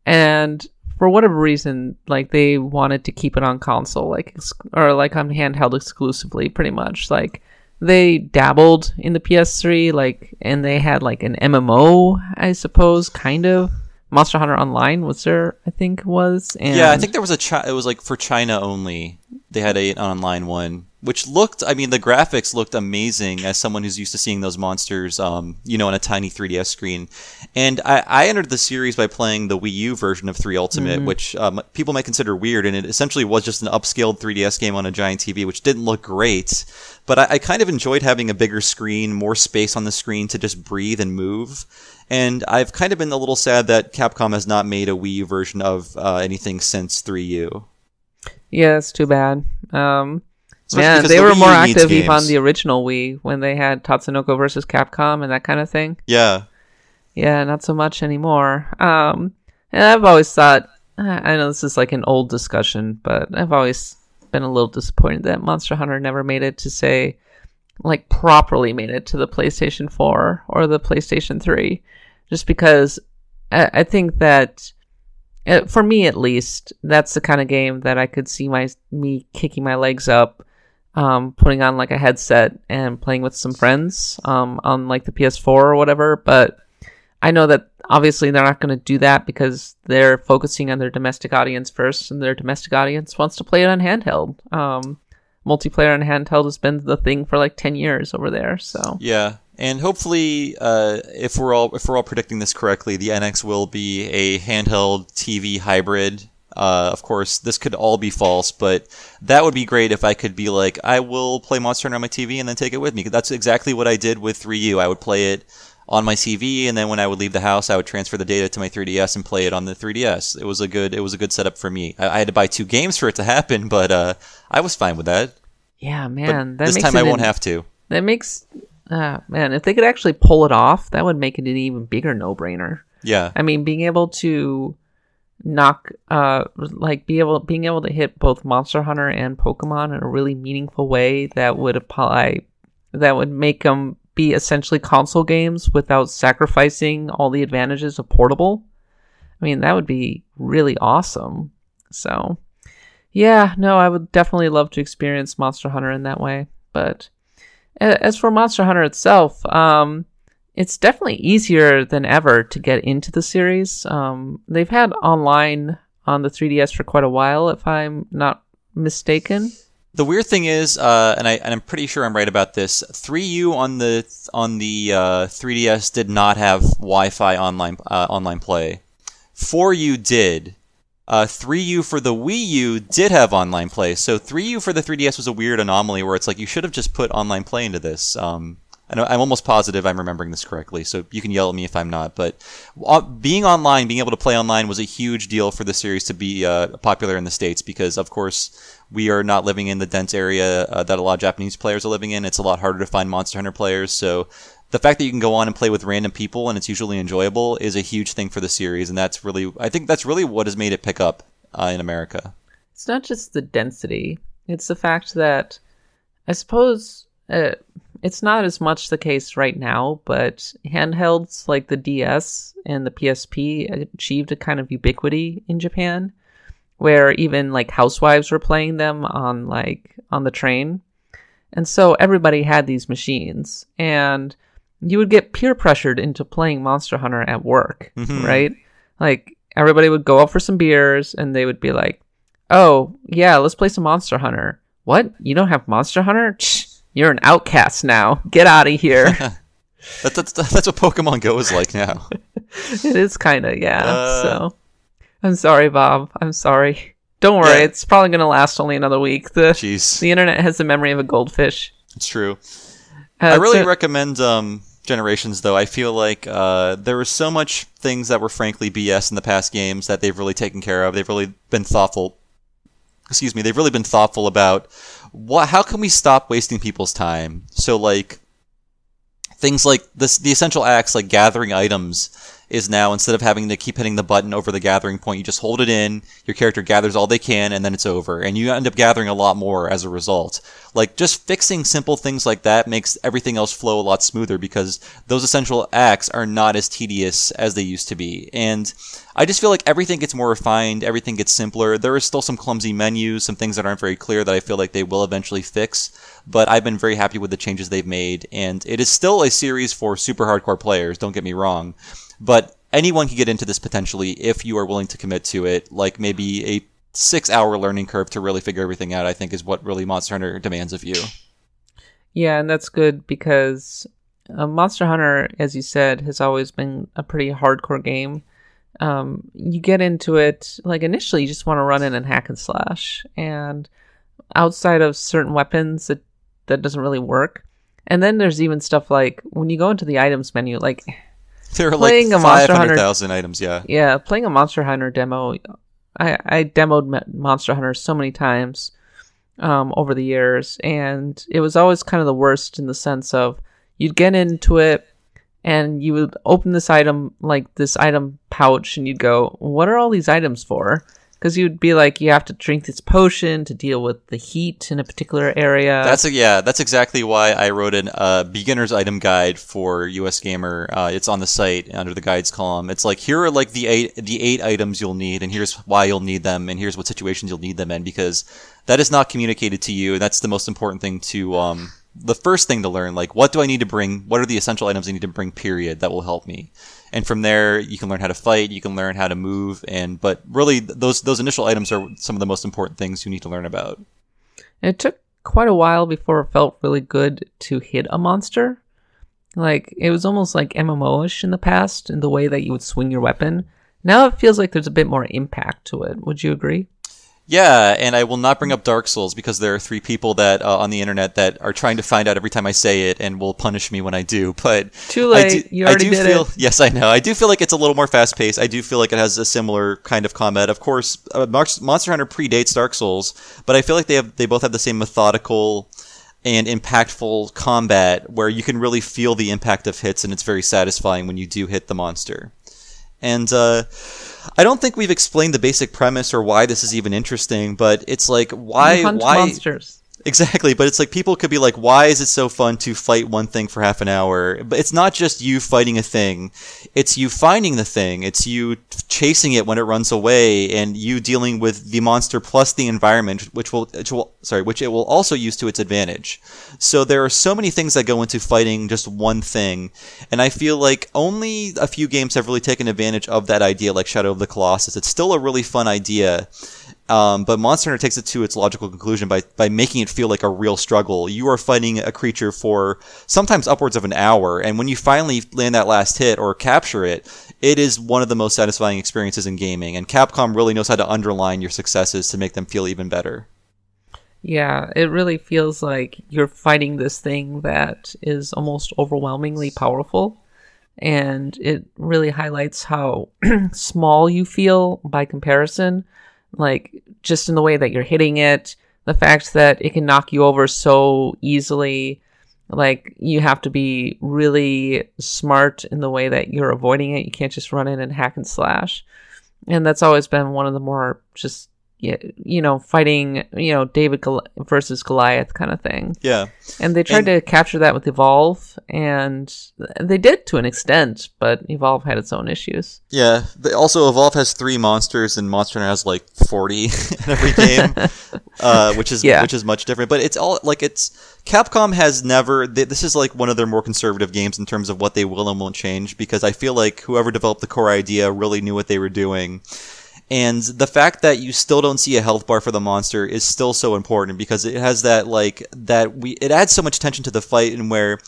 and for whatever reason, like they wanted to keep it on console, like ex- or like on handheld exclusively, pretty much. Like they dabbled in the P S three, like, and they had like an M M O, I suppose, kind of. Monster Hunter Online was there, I think was. And yeah, I think there was a. Chi- it was like for China only. They had a, an online one. Which looked, I mean, the graphics looked amazing as someone who's used to seeing those monsters, um, you know, on a tiny three D S screen. And I, I entered the series by playing the Wii U version of three Ultimate, mm-hmm. which um, people might consider weird. And it essentially was just an upscaled three D S game on a giant T V, which didn't look great. But I, I kind of enjoyed having a bigger screen, more space on the screen to just breathe and move. And I've kind of been a little sad that Capcom has not made a Wii U version of uh, anything since three U. Yeah, it's too bad. Um... Yeah, they the were Wii more active even on the original Wii when they had Tatsunoko versus Capcom and that kind of thing. Yeah. Yeah, not so much anymore. Um, and I've always thought, I know this is like an old discussion, but I've always been a little disappointed that Monster Hunter never made it to, say, like properly made it to the PlayStation four or the PlayStation three. Just because I, I think that, uh, for me at least, that's the kind of game that I could see my me kicking my legs up, um, putting on like a headset and playing with some friends um, on like the P S four or whatever. But I know that obviously they're not going to do that because they're focusing on their domestic audience first, and their domestic audience wants to play it on handheld. Um, multiplayer on handheld has been the thing for like ten years over there. So yeah. And hopefully, uh, if we're all if we're all predicting this correctly, the N X will be a handheld T V hybrid. Uh, of course, this could all be false, but that would be great if I could be like, I will play Monster Hunter on my T V and then take it with me. That's exactly what I did with three U. I would play it on my T V, and then when I would leave the house, I would transfer the data to my three D S and play it on the three D S. It was a good it was a good setup for me. I, I had to buy two games for it to happen, but uh, I was fine with that. Yeah, man. That this makes time I won't in- have to. That makes. Ah, man, if they could actually pull it off, that would make it an even bigger no-brainer. Yeah. I mean, being able to knock, uh, like, be able, being able to hit both Monster Hunter and Pokemon in a really meaningful way that would apply, that would make them be essentially console games without sacrificing all the advantages of portable. I mean, that would be really awesome. So, yeah, no, I would definitely love to experience Monster Hunter in that way, but... As for Monster Hunter itself, um, it's definitely easier than ever to get into the series. Um, they've had online on the three D S for quite a while, if I'm not mistaken. The weird thing is, uh, and, I, and I'm pretty sure I'm right about this, three U on the on the uh, three D S did not have Wi-Fi online uh, online play. four U did. Uh, three U for the Wii U did have online play, so three U for the three D S was a weird anomaly where it's like you should have just put online play into this. Um, I know, I'm almost positive I'm remembering this correctly, so you can yell at me if I'm not. But uh, being online, being able to play online was a huge deal for the series to be uh, popular in the States because, of course, we are not living in the dense area uh, that a lot of Japanese players are living in. It's a lot harder to find Monster Hunter players, so... The fact that you can go on and play with random people and it's usually enjoyable is a huge thing for the series, and that's really, I think that's really what has made it pick up uh, in America. It's not just the density. It's the fact that, I suppose, uh, it's not as much the case right now, but handhelds like the D S and the P S P achieved a kind of ubiquity in Japan, where even like housewives were playing them on like on the train. And so everybody had these machines, and you would get peer pressured into playing Monster Hunter at work, mm-hmm. right? Like, everybody would go up for some beers, and they would be like, oh, yeah, let's play some Monster Hunter. What? You don't have Monster Hunter? You're an outcast now. Get out of here. that's, that's, that's what Pokemon Go is like now. It is kind of, yeah. Uh... So, I'm sorry, Bob. I'm sorry. Don't worry, yeah. It's probably going to last only another week. The, Jeez. The internet has the memory of a goldfish. It's true. Uh, I really so- recommend um, Generations, though. I feel like uh, there was so much things that were frankly B S in the past games that they've really taken care of. They've really been thoughtful. Excuse me. They've really been thoughtful about what, how can we stop wasting people's time? So, like, things like this, the essential acts, like gathering items, is now, instead of having to keep hitting the button over the gathering point, you just hold it in, your character gathers all they can, and then it's over. And you end up gathering a lot more as a result. Like, just fixing simple things like that makes everything else flow a lot smoother because those essential acts are not as tedious as they used to be. And I just feel like everything gets more refined, everything gets simpler. There are still some clumsy menus, some things that aren't very clear that I feel like they will eventually fix, but I've been very happy with the changes they've made, and it is still a series for super hardcore players, don't get me wrong. But anyone can get into this potentially if you are willing to commit to it. Like maybe a six-hour learning curve to really figure everything out, I think, is what really Monster Hunter demands of you. Yeah, and that's good because uh, Monster Hunter, as you said, has always been a pretty hardcore game. Um, you get into it, like initially you just want to run in and hack and slash. And outside of certain weapons, it, that doesn't really work. And then there's even stuff like when you go into the items menu, like... There are playing like five hundred thousand items, yeah. Yeah, playing a Monster Hunter demo. I, I demoed Monster Hunter so many times um, over the years, and it was always kind of the worst in the sense of you'd get into it, and you would open this item, like this item pouch, and you'd go, what are all these items for? Because you'd be like, you have to drink this potion to deal with the heat in a particular area. That's a, yeah, that's exactly why I wrote a uh, beginner's item guide for U S Gamer. Uh, it's on the site under the guides column. It's like, here are like the eight the eight items you'll need, and here's why you'll need them, and here's what situations you'll need them in, because that is not communicated to you, and that's the most important thing to um the first thing to learn. Like, what do I need to bring? What are the essential items I need to bring? Period. That will help me. And from there, you can learn how to fight, you can learn how to move, and but really, those those initial items are some of the most important things you need to learn about. It took quite a while before it felt really good to hit a monster. Like, it was almost like M M O-ish in the past, in the way that you would swing your weapon. Now it feels like there's a bit more impact to it. Would you agree? Yeah, and I will not bring up Dark Souls because there are three people that uh, on the internet that are trying to find out every time I say it and will punish me when I do. But too late. I do, you already I do did feel, it. Yes, I know. I do feel like it's a little more fast-paced. I do feel like it has a similar kind of combat. Of course, uh, Monster Hunter predates Dark Souls, but I feel like they have they both have the same methodical and impactful combat where you can really feel the impact of hits, and it's very satisfying when you do hit the monster. And uh, I don't think we've explained the basic premise or why this is even interesting, but it's like, why... hunt why monsters. Exactly, but it's like, people could be like, why is it so fun to fight one thing for half an hour? But it's not just you fighting a thing. It's you finding the thing. It's you chasing it when it runs away, and you dealing with the monster plus the environment, which will, which will sorry, which it will also use to its advantage. So there are so many things that go into fighting just one thing, and I feel like only a few games have really taken advantage of that idea, like Shadow of the Colossus. It's still a really fun idea. Um, but Monster Hunter takes it to its logical conclusion by, by making it feel like a real struggle. You are fighting a creature for sometimes upwards of an hour, and when you finally land that last hit or capture it, it is one of the most satisfying experiences in gaming, and Capcom really knows how to underline your successes to make them feel even better. Yeah, it really feels like you're fighting this thing that is almost overwhelmingly powerful, and it really highlights how small you feel by comparison. Like, just in the way that you're hitting it, the fact that it can knock you over so easily, like, you have to be really smart in the way that you're avoiding it. You can't just run in and hack and slash. And that's always been one of the more just, you know, fighting, you know, David versus Goliath kind of thing. Yeah. And they tried and- to capture that with Evolve, and they did to an extent, but Evolve had its own issues. Yeah. They also, Evolve has three monsters, and Monster Hunter has like forty in every game, uh, which is yeah. which is much different. But it's all like, it's Capcom has never. They, this is like one of their more conservative games in terms of what they will and won't change, because I feel like whoever developed the core idea really knew what they were doing. And the fact that you still don't see a health bar for the monster is still so important, because it has that, like, that we, it adds so much tension to the fight, and where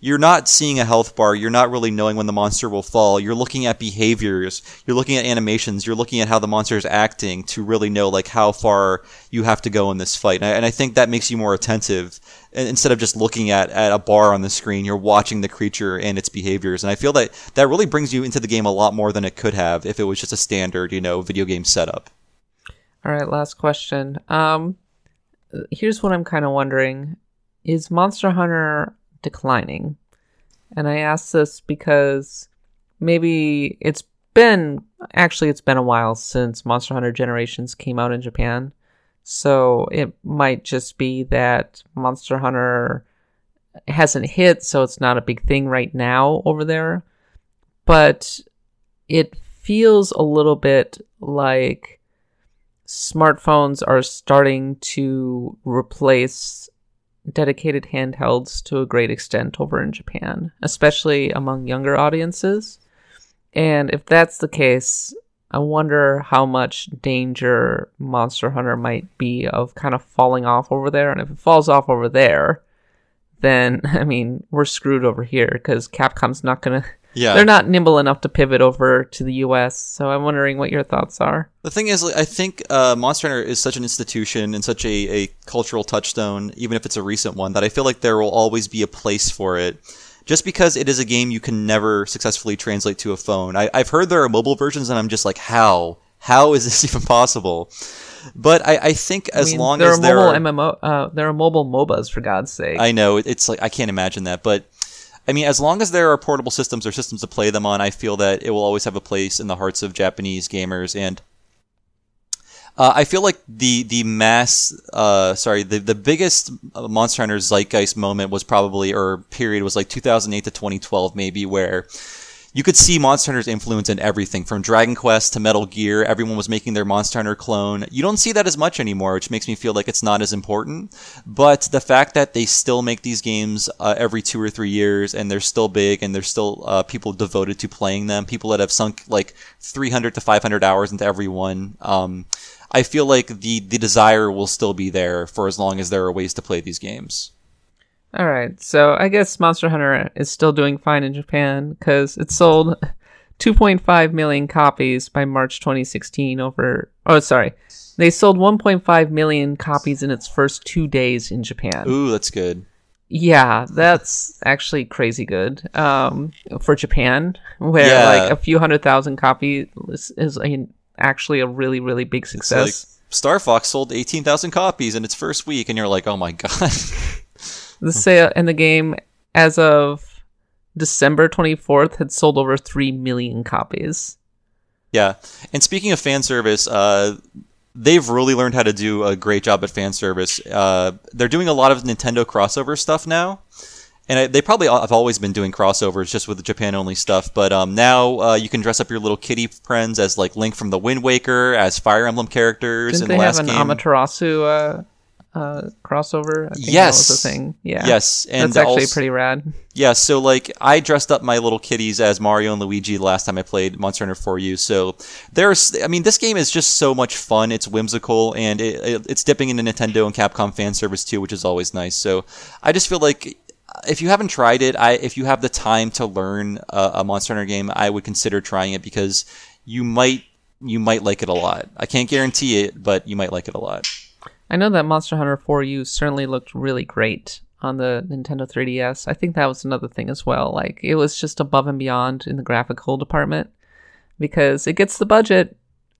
you're not seeing a health bar, you're not really knowing when the monster will fall, you're looking at behaviors, you're looking at animations, you're looking at how the monster is acting to really know, like, how far you have to go in this fight. And I, and I think that makes you more attentive. Instead of just looking at, at a bar on the screen, you're watching the creature and its behaviors. And I feel that that really brings you into the game a lot more than it could have if it was just a standard, you know, video game setup. All right, last question. Um, here's what I'm kind of wondering. Is Monster Hunter declining? And I ask this because maybe it's been, actually it's been a while since Monster Hunter Generations came out in Japan. So it might just be that Monster Hunter hasn't hit, so it's not a big thing right now over there. But it feels a little bit like smartphones are starting to replace dedicated handhelds to a great extent over in Japan, especially among younger audiences. And if that's the case, I wonder how much danger Monster Hunter might be of kind of falling off over there. And if it falls off over there, then, I mean, we're screwed over here, because Capcom's not going to... Yeah. They're not nimble enough to pivot over to the U S, so I'm wondering what your thoughts are. The thing is, I think uh, Monster Hunter is such an institution and such a, a cultural touchstone, even if it's a recent one, that I feel like there will always be a place for it. Just because it is a game you can never successfully translate to a phone. I, I've heard there are mobile versions, and I'm just like, how? How is this even possible? But I, I think as I mean, long there as are there are... M M O, uh, there are mobile M O B As, for God's sake. I know. It's like, I can't imagine that. But, I mean, as long as there are portable systems or systems to play them on, I feel that it will always have a place in the hearts of Japanese gamers. And Uh, I feel like the the mass, uh, sorry, the, the biggest Monster Hunter zeitgeist moment was probably, or period, was like two thousand eight to twenty twelve, maybe, where you could see Monster Hunter's influence in everything, from Dragon Quest to Metal Gear. Everyone was making their Monster Hunter clone. You don't see that as much anymore, which makes me feel like it's not as important. But the fact that they still make these games uh, every two or three years, and they're still big, and there's still uh, people devoted to playing them, people that have sunk like three hundred to five hundred hours into every one. Um, I feel like the, the desire will still be there for as long as there are ways to play these games. All right, so I guess Monster Hunter is still doing fine in Japan because it sold two point five million copies by March twenty sixteen over... Oh, sorry. They sold one point five million copies in its first two days in Japan. Ooh, that's good. Yeah, that's actually crazy good um, for Japan, where yeah. like a few hundred thousand copies is, is a, actually a really, really big success. It's like Star Fox sold eighteen thousand copies in its first week, and you're like, oh my god. The sale and the game, as of December twenty-fourth, had sold over three million copies. Yeah. And speaking of fan service, uh, they've really learned how to do a great job at fan service. Uh, they're doing a lot of Nintendo crossover stuff now. And I, they probably have always been doing crossovers just with the Japan-only stuff. But um, now uh, you can dress up your little kitty friends as like Link from the Wind Waker, as Fire Emblem characters. Didn't in the last game. Didn't they have an Amaterasu... Uh... Uh, crossover. I think yes. That was the thing. Yeah. Yes. And that's actually also pretty rad. Yeah. So like I dressed up my little kitties as Mario and Luigi the last time I played Monster Hunter four U. So there's, I mean, this game is just so much fun. It's whimsical and it, it, it's dipping into Nintendo and Capcom fan service too, which is always nice. So I just feel like if you haven't tried it, I, if you have the time to learn a, a Monster Hunter game, I would consider trying it because you might, you might like it a lot. I can't guarantee it, but you might like it a lot. I know that Monster Hunter four U certainly looked really great on the Nintendo three D S. I think that was another thing as well. Like, it was just above and beyond in the graphical department because it gets the budget.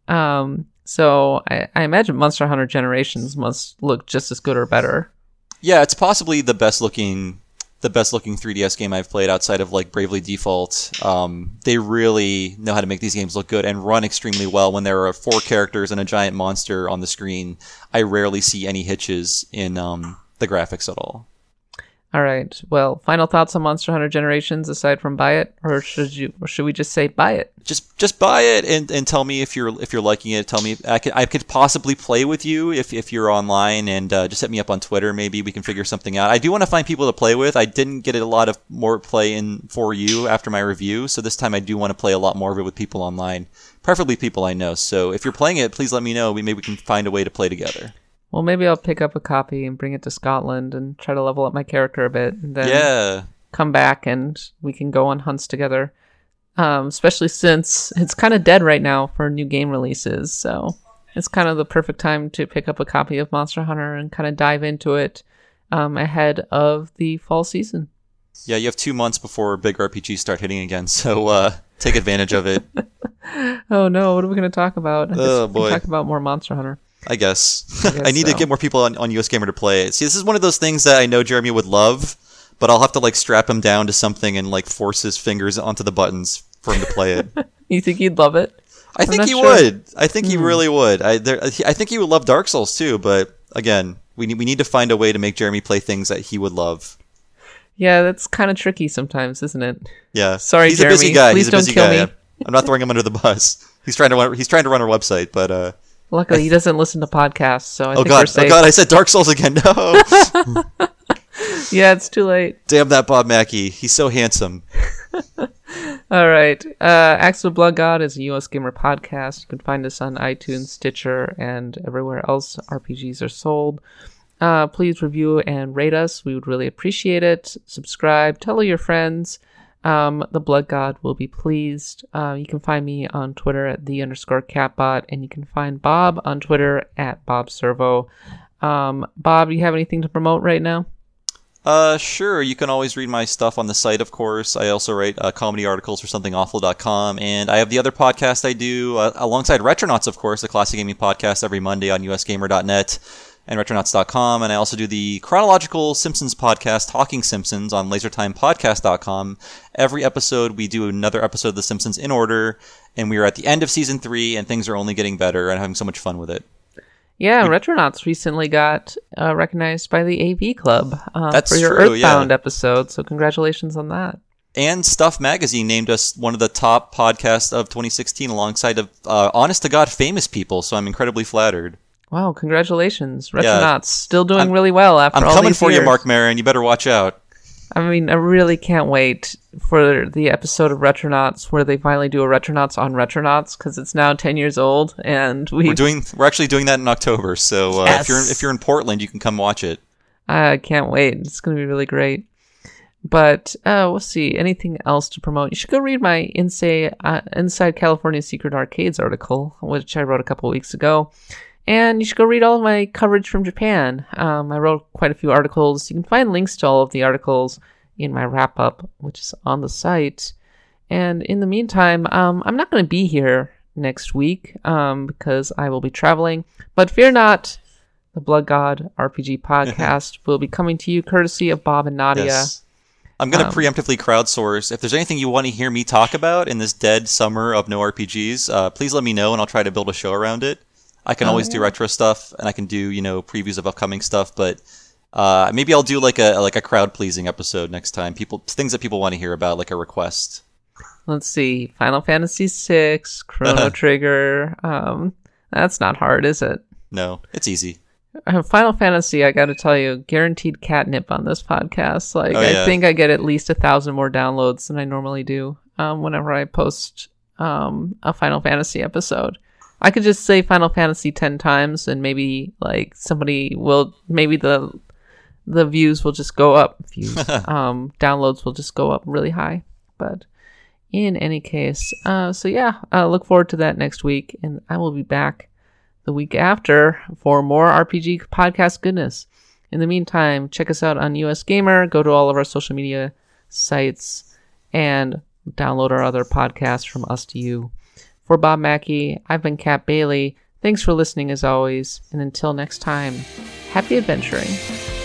Um, so I, I imagine Monster Hunter Generations must look just as good or better. Yeah, it's possibly the best looking, the best looking three D S game I've played outside of like Bravely Default. Um, they really know how to make these games look good and run extremely well when there are four characters and a giant monster on the screen. I rarely see any hitches in um, the graphics at all. All right. Well, final thoughts on Monster Hunter Generations aside from buy it, or should you, or should we just say buy it? Just, just buy it and, and tell me if you're if you're liking it. Tell me I could I could possibly play with you if, if you're online, and uh, just hit me up on Twitter. Maybe we can figure something out. I do want to find people to play with. I didn't get a lot of more play in four U after my review, so this time I do want to play a lot more of it with people online, preferably people I know. So if you're playing it, please let me know. We maybe we can find a way to play together. Well, maybe I'll pick up a copy and bring it to Scotland and try to level up my character a bit. And then yeah. come back and we can go on hunts together. Um, especially since it's kind of dead right now for new game releases. So it's kind of the perfect time to pick up a copy of Monster Hunter and kind of dive into it um, ahead of the fall season. Yeah, you have two months before big R P Gs start hitting again. So uh, take advantage of it. Oh, no. What are we going to talk about? I oh, boy. We can talk about more Monster Hunter. I guess. I, guess I need so. to get more people on, on U S Gamer to play it. See, this is one of those things that I know Jeremy would love, but I'll have to like strap him down to something and like force his fingers onto the buttons for him to play it. You think he'd love it? I I'm think he sure. would. I think mm. he really would. I there, I think he would love Dark Souls too, but again, we need, we need to find a way to make Jeremy play things that he would love. Yeah, that's kind of tricky sometimes, isn't it? Yeah. Sorry, He's Jeremy. He's a busy guy. Please He's a busy guy. Yeah. I'm not throwing him under the bus. He's trying to run, he's trying to run our website, but uh luckily, he doesn't listen to podcasts, so I oh think god. we're safe. Oh, God. I said Dark Souls again. No. Yeah, it's too late. Damn that Bob Mackie. He's so handsome. All right. Uh, Axe of the Blood God is a U S Gamer podcast. You can find us on iTunes, Stitcher, and everywhere else R P Gs are sold. Uh, please review and rate us. We would really appreciate it. Subscribe. Tell all your friends. Um, the Blood God will be pleased. Uh, you can find me on Twitter at the underscore catbot, and you can find Bob on Twitter at Bob Servo. Um, Bob, you have anything to promote right now? Uh, sure. You can always read my stuff on the site, of course. I also write uh, comedy articles for something awful dot com, and I have the other podcast I do uh, alongside Retronauts, of course, the classic gaming podcast every Monday on U S gamer dot net. and retronauts dot com, and I also do the chronological Simpsons podcast, Talking Simpsons, on lasertimepodcast dot com. Every episode, we do another episode of The Simpsons in order, and we are at the end of season three, and things are only getting better, and I'm having so much fun with it. Yeah, Retronauts recently got uh, recognized by the A V Club uh, That's for your true, Earthbound yeah. episode, so congratulations on that. And Stuff Magazine named us one of the top podcasts of twenty sixteen alongside of uh, honest-to-God famous people, so I'm incredibly flattered. Wow, congratulations. Retronauts yeah. still doing I'm, really well after I'm all these I'm coming for years. You, Mark Maron. You better watch out. I mean, I really can't wait for the episode of Retronauts where they finally do a Retronauts on Retronauts, because it's now ten years old, and we we're doing we're actually doing that in October. So uh, yes. if you're in, if you're in Portland, you can come watch it. I can't wait. It's going to be really great. But uh, we'll see. Anything else to promote? You should go read my Inside uh, Inside California Secret Arcades article, which I wrote a couple weeks ago. And you should go read all of my coverage from Japan. Um, I wrote quite a few articles. You can find links to all of the articles in my wrap-up, which is on the site. And in the meantime, um, I'm not going to be here next week um, because I will be traveling. But fear not, the Blood God R P G podcast will be coming to you courtesy of Bob and Nadia. Yes. I'm going to um, preemptively crowdsource. If there's anything you want to hear me talk about in this dead summer of no R P Gs, uh, please let me know and I'll try to build a show around it. I can always oh, yeah. do retro stuff, and I can do, you know, previews of upcoming stuff. But uh, maybe I'll do like a like a crowd pleasing episode next time. People things that people want to hear about, like a request. Let's see, Final Fantasy six, Chrono Trigger. Um, that's not hard, is it? No, it's easy. Uh, Final Fantasy, I got to tell you, guaranteed catnip on this podcast. Like oh, yeah. I think I get at least a thousand more downloads than I normally do um, whenever I post um, a Final Fantasy episode. I could just say Final Fantasy ten times, and maybe like somebody will, maybe the the views will just go up. Views, um, downloads will just go up really high. But in any case, uh, so yeah, uh, look forward to that next week, and I will be back the week after for more R P G podcast goodness. In the meantime, check us out on U S Gamer. Go to all of our social media sites and download our other podcasts from us to you. For Bob Mackie, I've been Kat Bailey. Thanks for listening as always, and until next time, happy adventuring.